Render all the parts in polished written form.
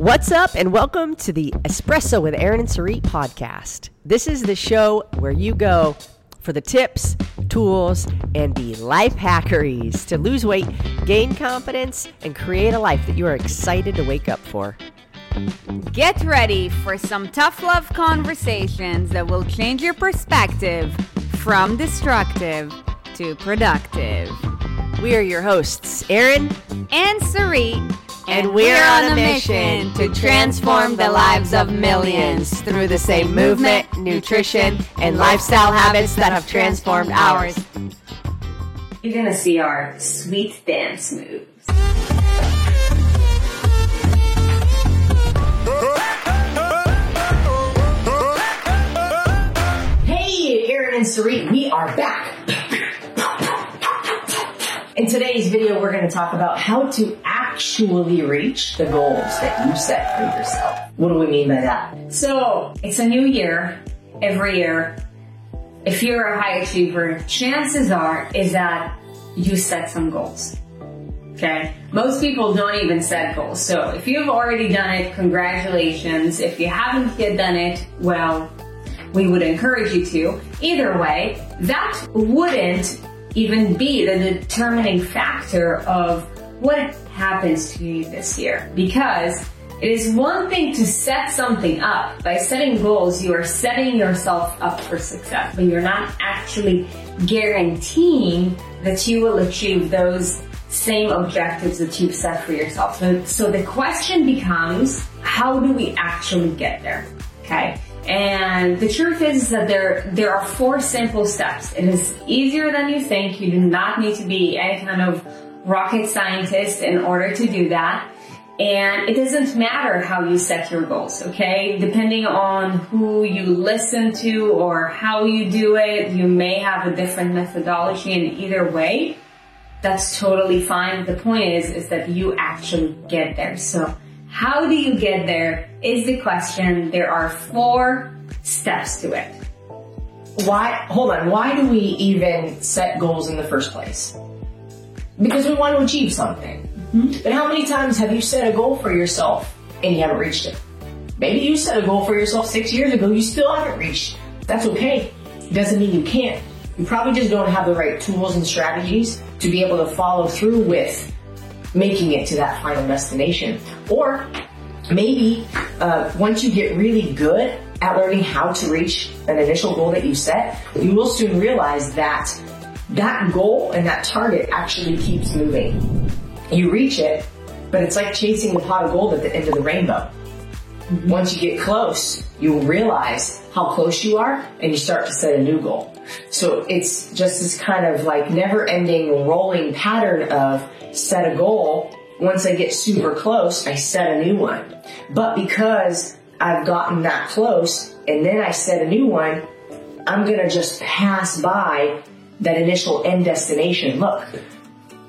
What's up, and welcome to the Espresso with Erin and Sarit podcast. This is the show where you go for the tips, tools, and the life hackeries to lose weight, gain confidence, and create a life that you are excited to wake up for. Get ready for some tough love conversations that will change your perspective from destructive to productive. We are your hosts, Erin and Sarit. And we're on a mission to transform the lives of millions through the same movement, nutrition, and lifestyle habits that have transformed ours. You're going to see our sweet dance moves. Hey, Erin and Sarit, we are back. In today's video, we're going to talk about how to actually reach the goals that you set for yourself. What do we mean by that? So it's a new year, every year. If you're a high achiever, chances are is that you set some goals, okay? Most people don't even set goals. So if you've already done it, congratulations. If you haven't yet done it, well, we would encourage you to. Either way, that wouldn't even be the determining factor of what happens to you this year. Because it is one thing to set something up. By setting goals, you are setting yourself up for success, but you're not actually guaranteeing that you will achieve those same objectives that you've set for yourself. So the question becomes, how do we actually get there? Okay. And the truth is that there are four simple steps. It is easier than you think. You do not need to be any kind of rocket scientist in order to do that. And it doesn't matter how you set your goals, okay? Depending on who you listen to or how you do it, you may have a different methodology, and either way, that's totally fine. The point is that you actually get there. So how do you get there is the question. There are four steps to it. Why do we even set goals in the first place? Because we want to achieve something. Mm-hmm. But how many times have you set a goal for yourself and you haven't reached it? Maybe you set a goal for yourself 6 years ago, you still haven't reached. That's okay. It doesn't mean you can't. You probably just don't have the right tools and strategies to be able to follow through with making it to that final destination. Or maybe once you get really good at learning how to reach an initial goal that you set, you will soon realize that that goal and that target actually keeps moving. You reach it, but it's like chasing the pot of gold at the end of the rainbow. Once you get close, you will realize how close you are, and you start to set a new goal. So it's just this kind of like never-ending rolling pattern of set a goal. Once I get super close, I set a new one. But because I've gotten that close and then I set a new one, I'm going to just pass by that initial end destination. Look,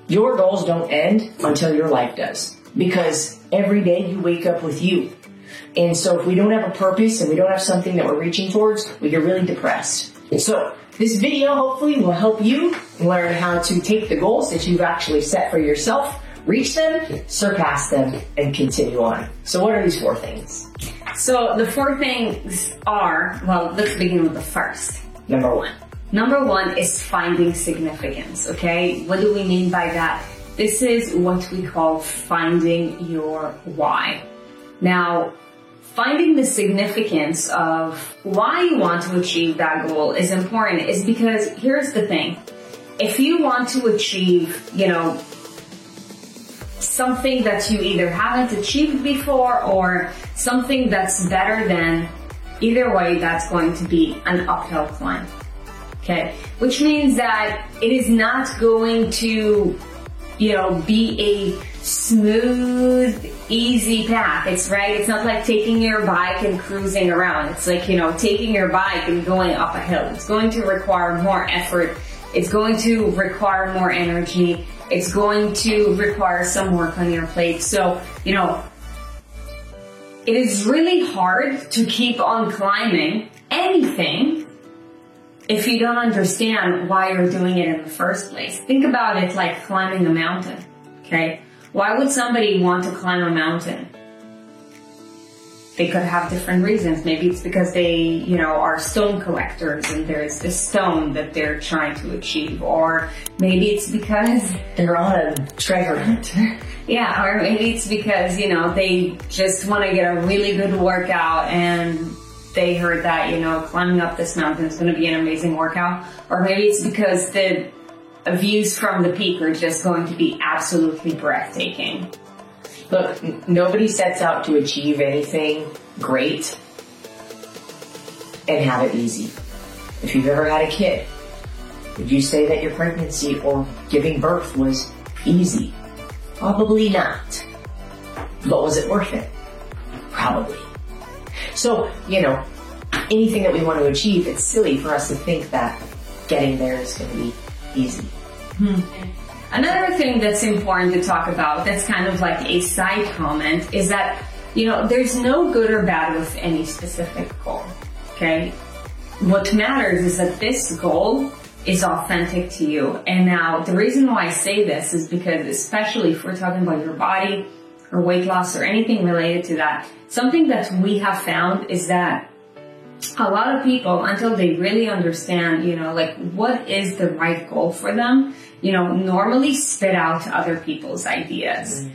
your goals don't end until your life does, because every day you wake up with you. And so if we don't have a purpose and we don't have something that we're reaching towards, we get really depressed. So this video hopefully will help you learn how to take the goals that you've actually set for yourself, reach them, surpass them, and continue on. So what are these four things? So the four things are, well, let's begin with the first. Number one is finding significance, okay? What do we mean by that? This is what we call finding your why. Now, finding the significance of why you want to achieve that goal is important, is because here's the thing. If you want to achieve, something that you either haven't achieved before or something that's better than, either way, that's going to be an uphill climb, okay? Which means that it is not going to, be a smooth, easy path. It's not like taking your bike and cruising around. It's like, taking your bike and going up a hill. It's going to require more effort. It's going to require more energy. It's going to require some work on your plate. So, it is really hard to keep on climbing anything if you don't understand why you're doing it in the first place. Think about it like climbing a mountain, okay? Why would somebody want to climb a mountain? They could have different reasons. Maybe it's because they, you know, are stone collectors and there's the stone that they're trying to achieve, or maybe it's because they're on a treasure hunt. Yeah, or maybe it's because, you know, they just want to get a really good workout and they heard that, you know, climbing up this mountain is going to be an amazing workout. Or maybe it's because the views from the peak are just going to be absolutely breathtaking. Look, nobody sets out to achieve anything great and have it easy. If you've ever had a kid, would you say that your pregnancy or giving birth was easy? Probably not. But was it worth it? Probably. So, you know, anything that we want to achieve, it's silly for us to think that getting there is going to be easy. Another thing that's important to talk about, that's kind of like a side comment, is that, you know, there's no good or bad with any specific goal, okay? What matters is that this goal is authentic to you. And now, the reason why I say this is because, especially if we're talking about your body or weight loss or anything related to that, something that we have found is that a lot of people, until they really understand, you know, like what is the right goal for them, you know, normally spit out other people's ideas.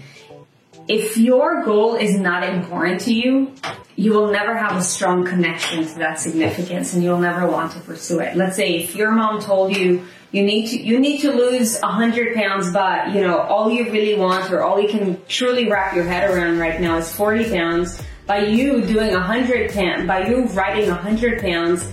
If your goal is not important to you, you will never have a strong connection to that significance and you'll never want to pursue it. Let's say if your mom told you, you need to lose 100 pounds, but, you know, all you really want or all you can truly wrap your head around right now is 40 pounds. By you writing 100 pounds,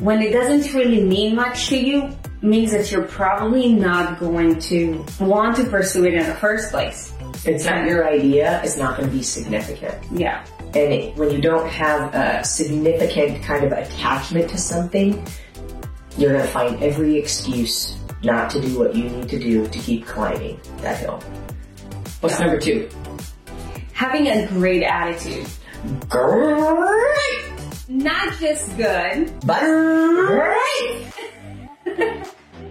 when it doesn't really mean much to you, means that you're probably not going to want to pursue it in the first place. It's not your idea, it's not going to be significant. Yeah. And when you don't have a significant kind of attachment to something, you're going to find every excuse not to do what you need to do to keep climbing that hill. What's number two? Having a great attitude. Great. Not just good, but great.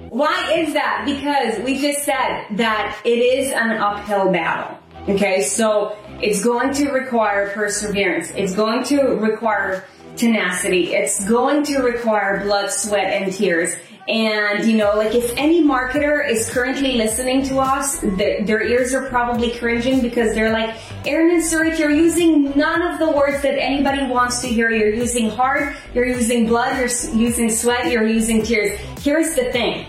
Why is that? Because we just said that it is an uphill battle. Okay, so it's going to require perseverance. It's going to require tenacity. It's going to require blood, sweat, and tears. And, you know, like if any marketer is currently listening to us, their ears are probably cringing because they're like, Erin and Sarit, you're using none of the words that anybody wants to hear. You're using hard, you're using blood, you're using sweat, you're using tears. Here's the thing.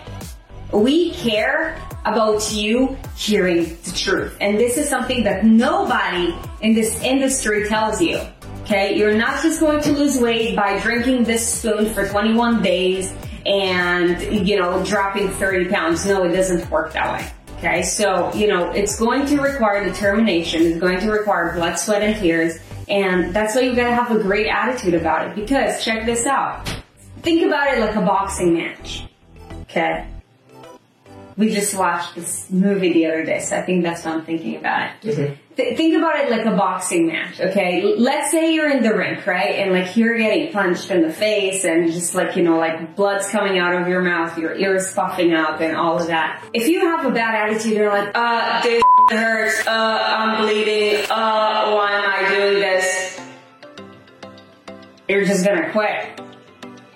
We care about you hearing the truth. And this is something that nobody in this industry tells you, okay? You're not just going to lose weight by drinking this spoon for 21 days and, you know, dropping 30 pounds. No, it doesn't work that way. Okay, so, you know, it's going to require determination. It's going to require blood, sweat, and tears. And that's why you gotta have a great attitude about it. Because, check this out. Think about it like a boxing match. Okay? We just watched this movie the other day, so I think that's what I'm thinking about it. Think about it like a boxing match, okay? Let's say you're in the rink, right? And like you're getting punched in the face and just like, you know, like blood's coming out of your mouth, your ears puffing up and all of that. If you have a bad attitude, you're like, this hurts, I'm bleeding, why am I doing this? You're just gonna quit.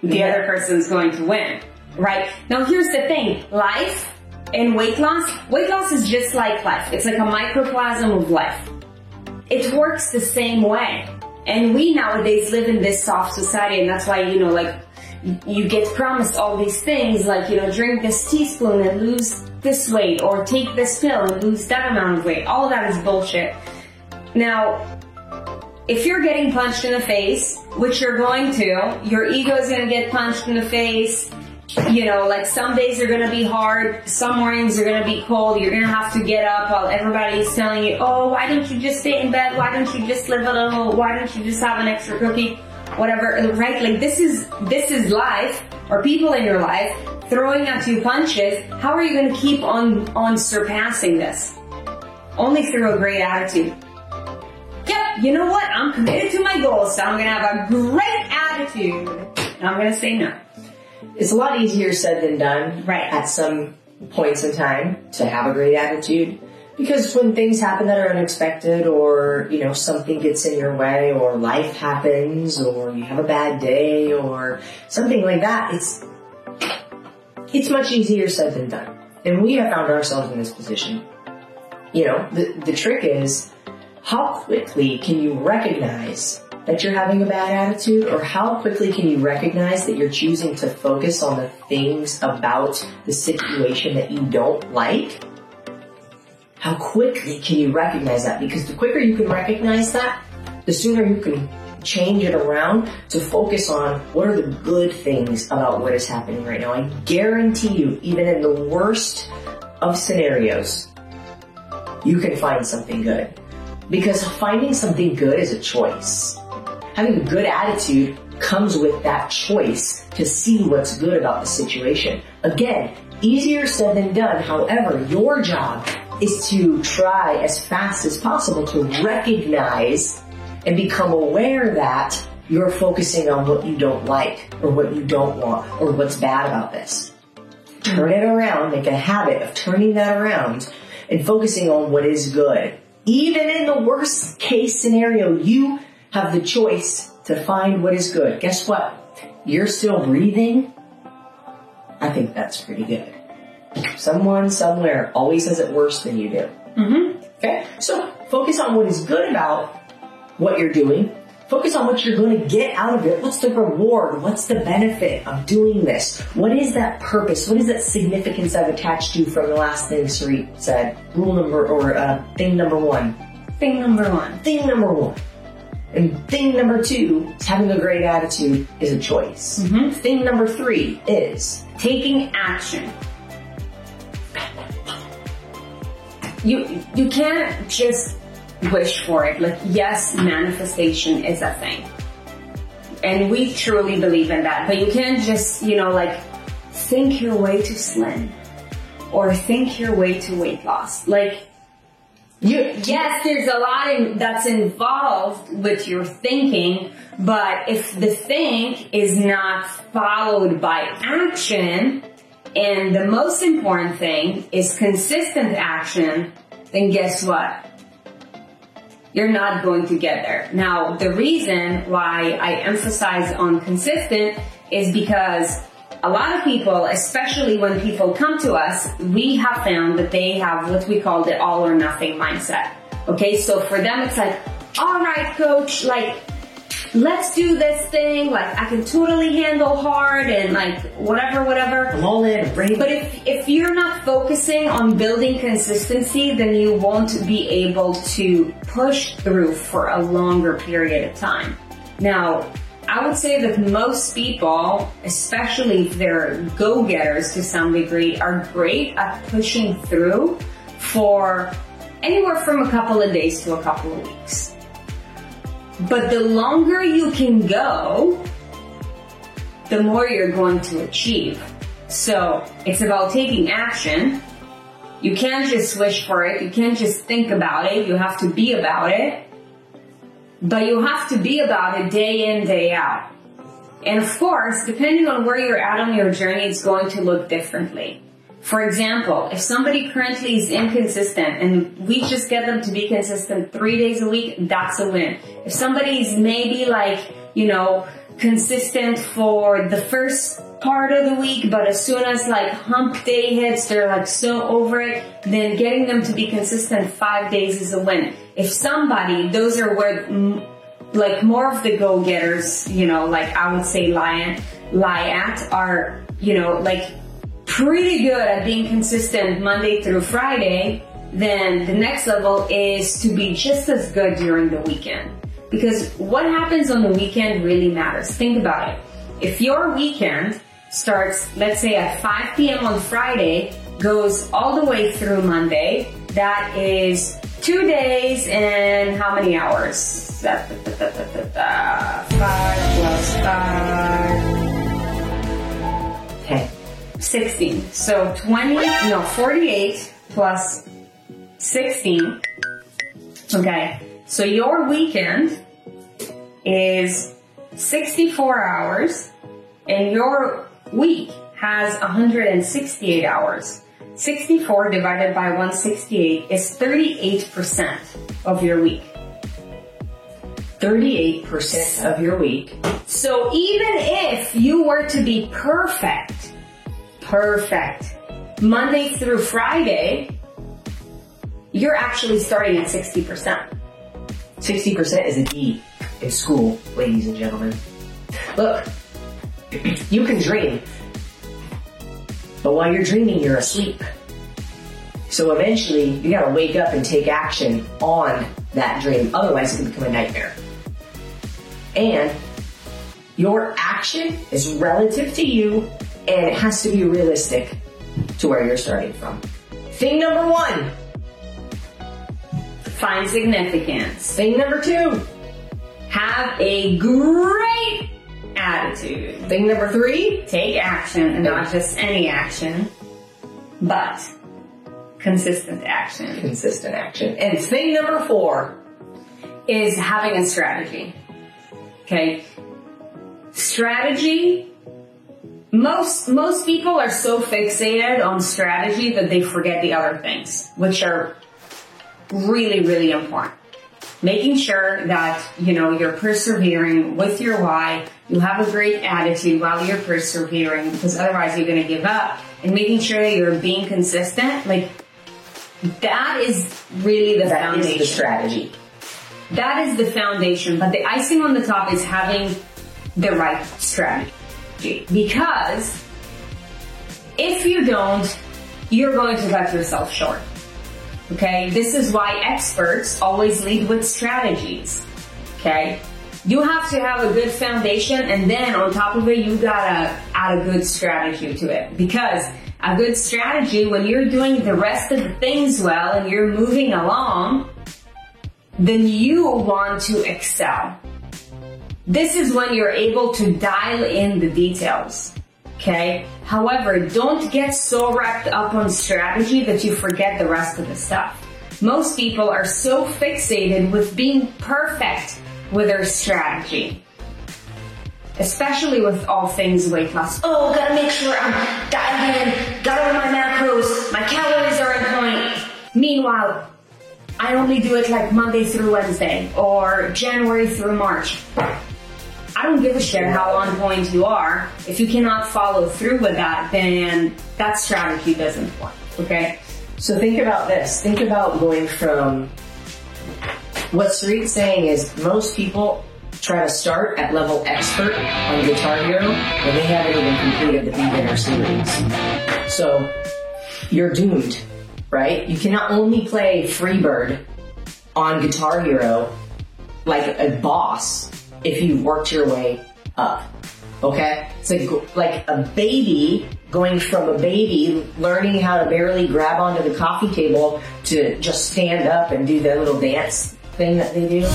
The other person's going to win, right? Now here's the thing, life and weight loss is just like life. It's like a microcosm of life. It works the same way. And we nowadays live in this soft society, and that's why, you know, like, you get promised all these things, like, you know, drink this teaspoon and lose this weight, or take this pill and lose that amount of weight. All of that is bullshit. Now, if you're getting punched in the face, which you're going to, your ego is going to get punched in the face. You know, like some days are going to be hard, some mornings are going to be cold, you're going to have to get up while everybody's telling you, oh, why don't you just stay in bed, why don't you just live a little, why don't you just have an extra cookie, whatever, right? Like this is life, or people in your life throwing at you punches. How are you going to keep on surpassing this? Only through a great attitude. Yep, you know what, I'm committed to my goals, so I'm going to have a great attitude, and I'm going to say no. It's a lot easier said than done, right? At some points in time, to have a great attitude. Because when things happen that are unexpected, or, you know, something gets in your way, or life happens, or you have a bad day, or something like that, it's much easier said than done. And we have found ourselves in this position. You know, the trick is, how quickly can you recognize that you're having a bad attitude, or how quickly can you recognize that you're choosing to focus on the things about the situation that you don't like? How quickly can you recognize that? Because the quicker you can recognize that, the sooner you can change it around to focus on what are the good things about what is happening right now. I guarantee you, even in the worst of scenarios, you can find something good. Because finding something good is a choice. Having a good attitude comes with that choice to see what's good about the situation. Again, easier said than done. However, your job is to try as fast as possible to recognize and become aware that you're focusing on what you don't like, or what you don't want, or what's bad about this. Turn it around, make a habit of turning that around and focusing on what is good. Even in the worst case scenario, you have the choice to find what is good. Guess what? You're still breathing. I think that's pretty good. Someone, somewhere, always has it worse than you do. Mm-hmm. Okay? So, focus on what is good about what you're doing. Focus on what you're going to get out of it. What's the reward? What's the benefit of doing this? What is that purpose? What is that significance I've attached to from the last thing Sarit said? Thing number one. And thing number two is having a great attitude is a choice. Mm-hmm. Thing number three is taking action. You can't just wish for it. Like, yes, manifestation is a thing. And we truly believe in that. But you can't just, you know, like, think your way to slim or think your way to weight loss. Like, yes, there's a lot that's involved with your thinking, but if the think is not followed by action, and the most important thing is consistent action, then guess what? You're not going to get there. Now, the reason why I emphasize on consistent is because a lot of people, especially when people come to us, we have found that they have what we call the all or nothing mindset. Okay, so for them, it's like, all right, coach, like, let's do this thing, like, I can totally handle hard and, like, whatever. I'm all in, right? But if you're not focusing on building consistency, then you won't be able to push through for a longer period of time. Now, I would say that most people, especially if they're go-getters to some degree, are great at pushing through for anywhere from a couple of days to a couple of weeks. But the longer you can go, the more you're going to achieve. So it's about taking action. You can't just wish for it. You can't just think about it. You have to be about it. But you have to be about it day in, day out. And of course, depending on where you're at on your journey, it's going to look differently. For example, if somebody currently is inconsistent and we just get them to be consistent 3 days a week, that's a win. If somebody is maybe like, you know, consistent for the first part of the week, but as soon as like hump day hits, they're like so over it, then getting them to be consistent 5 days is a win. If somebody, those are where like more of the go-getters, you know, like I would say lie at are, you know, like pretty good at being consistent Monday through Friday, then the next level is to be just as good during the weekend. Because what happens on the weekend really matters. Think about it. If your weekend starts, let's say at 5 p.m. on Friday, goes all the way through Monday, that is 2 days and how many hours? 5 plus 5. 10. 16. So 48 plus 16. Okay. So your weekend is 64 hours and your week has 168 hours. 64 divided by 168 is 38% of your week. 38% of your week. So even if you were to be perfect, Monday through Friday, you're actually starting at 60%. 60% is a D in school, ladies and gentlemen. Look, you can dream, but while you're dreaming, you're asleep. So eventually, you gotta wake up and take action on that dream. Otherwise, it can become a nightmare. And your action is relative to you, and it has to be realistic to where you're starting from. Thing number one, find significance. Thing number two, have a great attitude. Thing number three, take action, and not just any action, but consistent action. Consistent action. And thing number four is having a strategy. Okay? Strategy. Most people are so fixated on strategy that they forget the other things, which are really, really important. Making sure that, you know, you're persevering with your why, you have a great attitude while you're persevering, because otherwise you're going to give up. And making sure that you're being consistent, like, that is really the foundation. That is the strategy. That is the foundation, but the icing on the top is having the right strategy. Because if you don't, you're going to cut yourself short. Okay? This is why experts always lead with strategies. Okay? You have to have a good foundation, and then on top of it, you gotta add a good strategy to it. Because a good strategy, when you're doing the rest of the things well and you're moving along, then you want to excel. This is when you're able to dial in the details, okay? However, don't get so wrapped up on strategy that you forget the rest of the stuff. Most people are so fixated with being perfect with their strategy, especially with all things weight loss. Oh, gotta make sure I'm dialed in, gotta know my macros, my calories are in point. Meanwhile, I only do it like Monday through Wednesday or January through March. I don't give a shit how on point you are. If you cannot follow through with that, then that strategy doesn't work, okay? So think about this. Think about going from, what Sarit's saying is most people try to start at level expert on Guitar Hero, but they haven't even completed the beginner series. So you're doomed, right? You cannot only play Free Bird on Guitar Hero like a boss if you've worked your way up, okay? It's like a baby going from a baby learning how to barely grab onto the coffee table to just stand up and do that little dance thing that they do.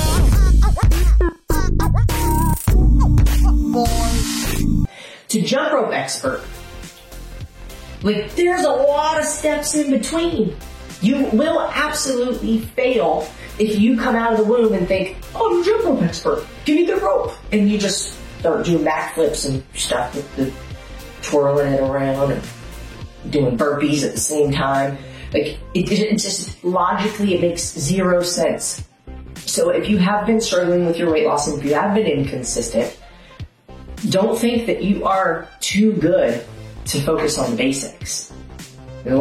To jump rope expert. Like, there's a lot of steps in between. You will absolutely fail if you come out of the womb and think, oh, I'm a jump rope expert, give me the rope. And you just start doing backflips and stuff with the twirling it around and doing burpees at the same time. Like, it just logically, it makes zero sense. So if you have been struggling with your weight loss and if you have been inconsistent, don't think that you are too good to focus on the basics. And not a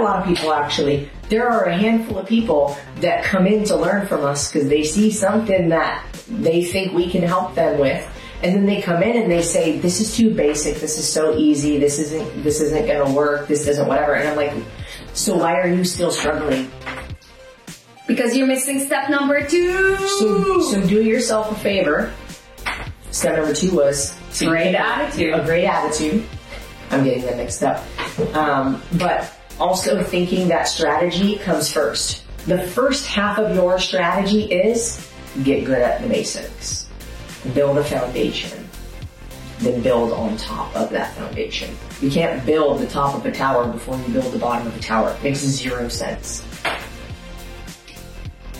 lot of people actually, there are a handful of people that come in to learn from us because they see something that they think we can help them with, and then they come in and they say, this is too basic, this is so easy, this isn't gonna work, this doesn't whatever. And I'm like, so why are you still struggling? Because you're missing step number two. So do yourself a favor. Step number two was great attitude. A great attitude. I'm getting that mixed up. But also thinking that strategy comes first. The first half of your strategy is get good at the basics. Build a foundation. Then build on top of that foundation. You can't build the top of a tower before you build the bottom of a tower. It makes zero sense.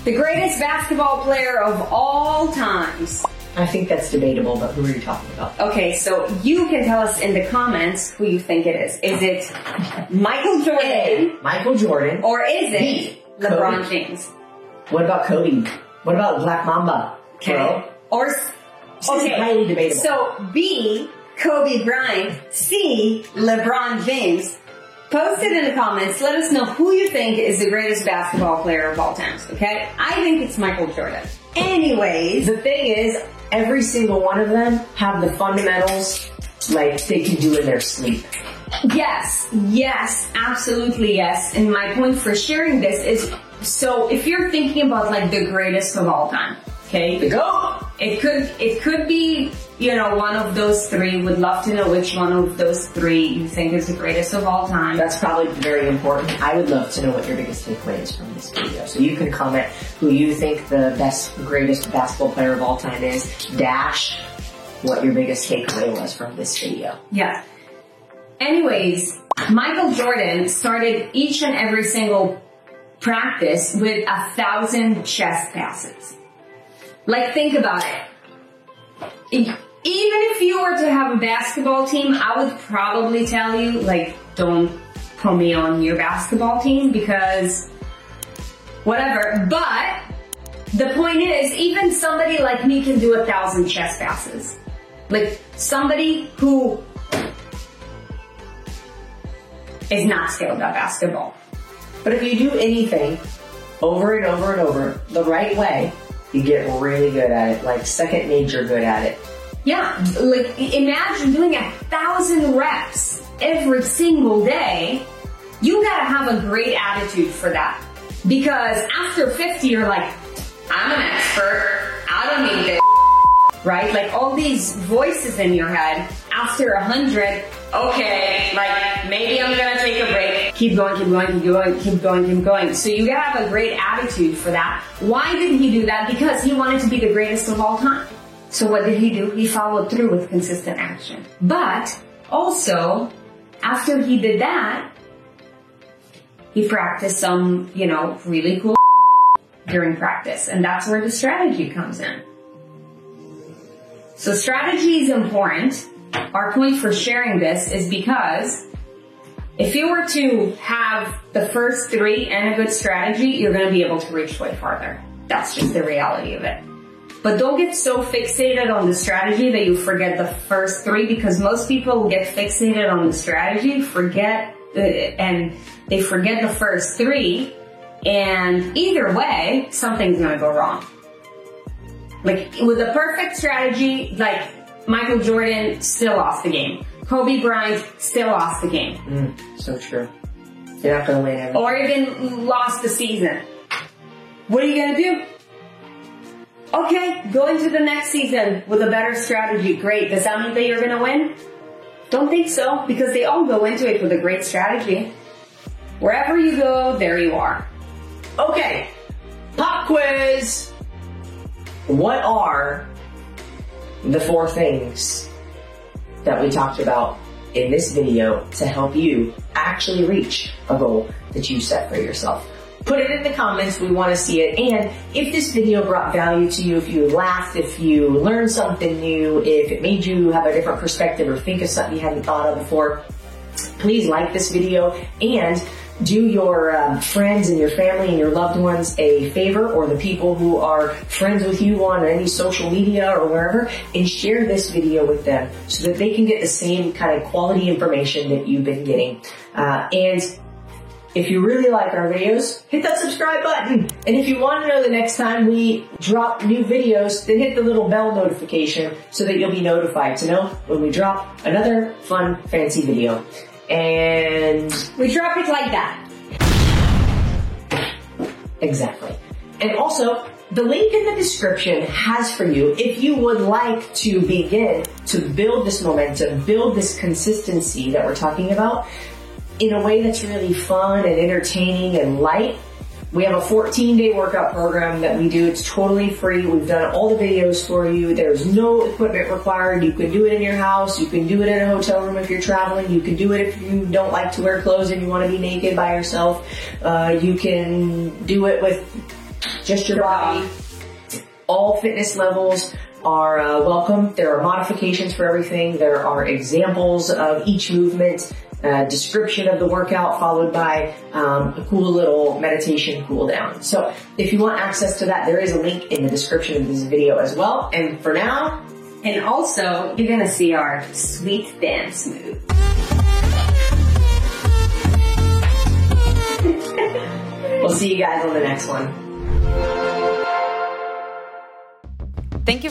The greatest basketball player of all times. I think that's debatable, but who are you talking about? Okay, so you can tell us in the comments who you think it is. Is it Michael Jordan? Michael Jordan. Or is it LeBron James? What about Kobe? What about Black Mamba? Okay. Or, okay, highly debatable. So B, Kobe Bryant, C, LeBron James. Post it in the comments. Let us know who you think is the greatest basketball player of all times, okay? I think it's Michael Jordan. Anyways, the thing is, every single one of them have the fundamentals like they can do in their sleep. Yes, yes, absolutely yes. And my point for sharing this is, so if you're thinking about like the greatest of all time, okay, the GOAT, it could be, you know, one of those three. Would love to know which one of those three you think is the greatest of all time. That's probably very important. I would love to know what your biggest takeaway is from this video. So you can comment who you think the best, greatest basketball player of all time is, dash what your biggest takeaway was from this video. Yeah. Anyways, Michael Jordan started each and every single practice with 1,000 chest passes. Like, think about it. Even if you were to have a basketball team, I would probably tell you, like, don't put me on your basketball team because whatever. But the point is, even somebody like me can do 1,000 chest passes. Like, somebody who is not skilled at basketball. But if you do anything over and over and over the right way, you get really good at it, like second nature good at it. Yeah, like imagine doing 1,000 reps every single day. You gotta have a great attitude for that. Because after 50, you're like, I'm an expert, I don't need this, right? Like all these voices in your head. After 100, okay, like maybe I'm gonna take a break. Keep going, keep going, keep going, keep going, keep going. So you gotta have a great attitude for that. Why did he do that? Because he wanted to be the greatest of all time. So what did he do? He followed through with consistent action. But also, after he did that, he practiced some, you know, really cool during practice. And that's where the strategy comes in. So strategy is important. Our point for sharing this is because if you were to have the first three and a good strategy, you're going to be able to reach way farther. That's just the reality of it. But don't get so fixated on the strategy that you forget the first three, because most people get fixated on the strategy, forget the first three, and either way, something's going to go wrong. Like with a perfect strategy, like Michael Jordan still lost the game. Kobe Bryant still lost the game. So true. You're not going to win everything. Or even lost the season. What are you going to do? Okay, go into the next season with a better strategy. Great. Does that mean that you're going to win? Don't think so, because they all go into it with a great strategy. Wherever you go, there you are. Okay, pop quiz. What are the four things that we talked about in this video to help you actually reach a goal that you set for yourself? Put it in the comments, we want to see it. And if this video brought value to you, if you laughed, if you learned something new, if it made you have a different perspective or think of something you hadn't thought of before, please like this video and do your friends and your family and your loved ones a favor, or the people who are friends with you on any social media or wherever, and share this video with them so that they can get the same kind of quality information that you've been getting. And if you really like our videos, hit that subscribe button. And if you want to know the next time we drop new videos, then hit the little bell notification so that you'll be notified to know when we drop another fun, fancy video. And we drop it like that. Exactly. And also, the link in the description has for you, if you would like to begin to build this momentum, build this consistency that we're talking about in a way that's really fun and entertaining and light. We have a 14-day workout program that we do. It's totally free. We've done all the videos for you. There's no equipment required. You can do it in your house. You can do it in a hotel room if you're traveling. You can do it if you don't like to wear clothes and you want to be naked by yourself. You can do it with just your body. All fitness levels. are welcome. There are modifications for everything. There are examples of each movement, description of the workout followed by a cool little meditation cool down. So if you want access to that, there is a link in the description of this video as well. And for now, and also you're gonna see our sweet dance move. We'll see you guys on the next one. Thank you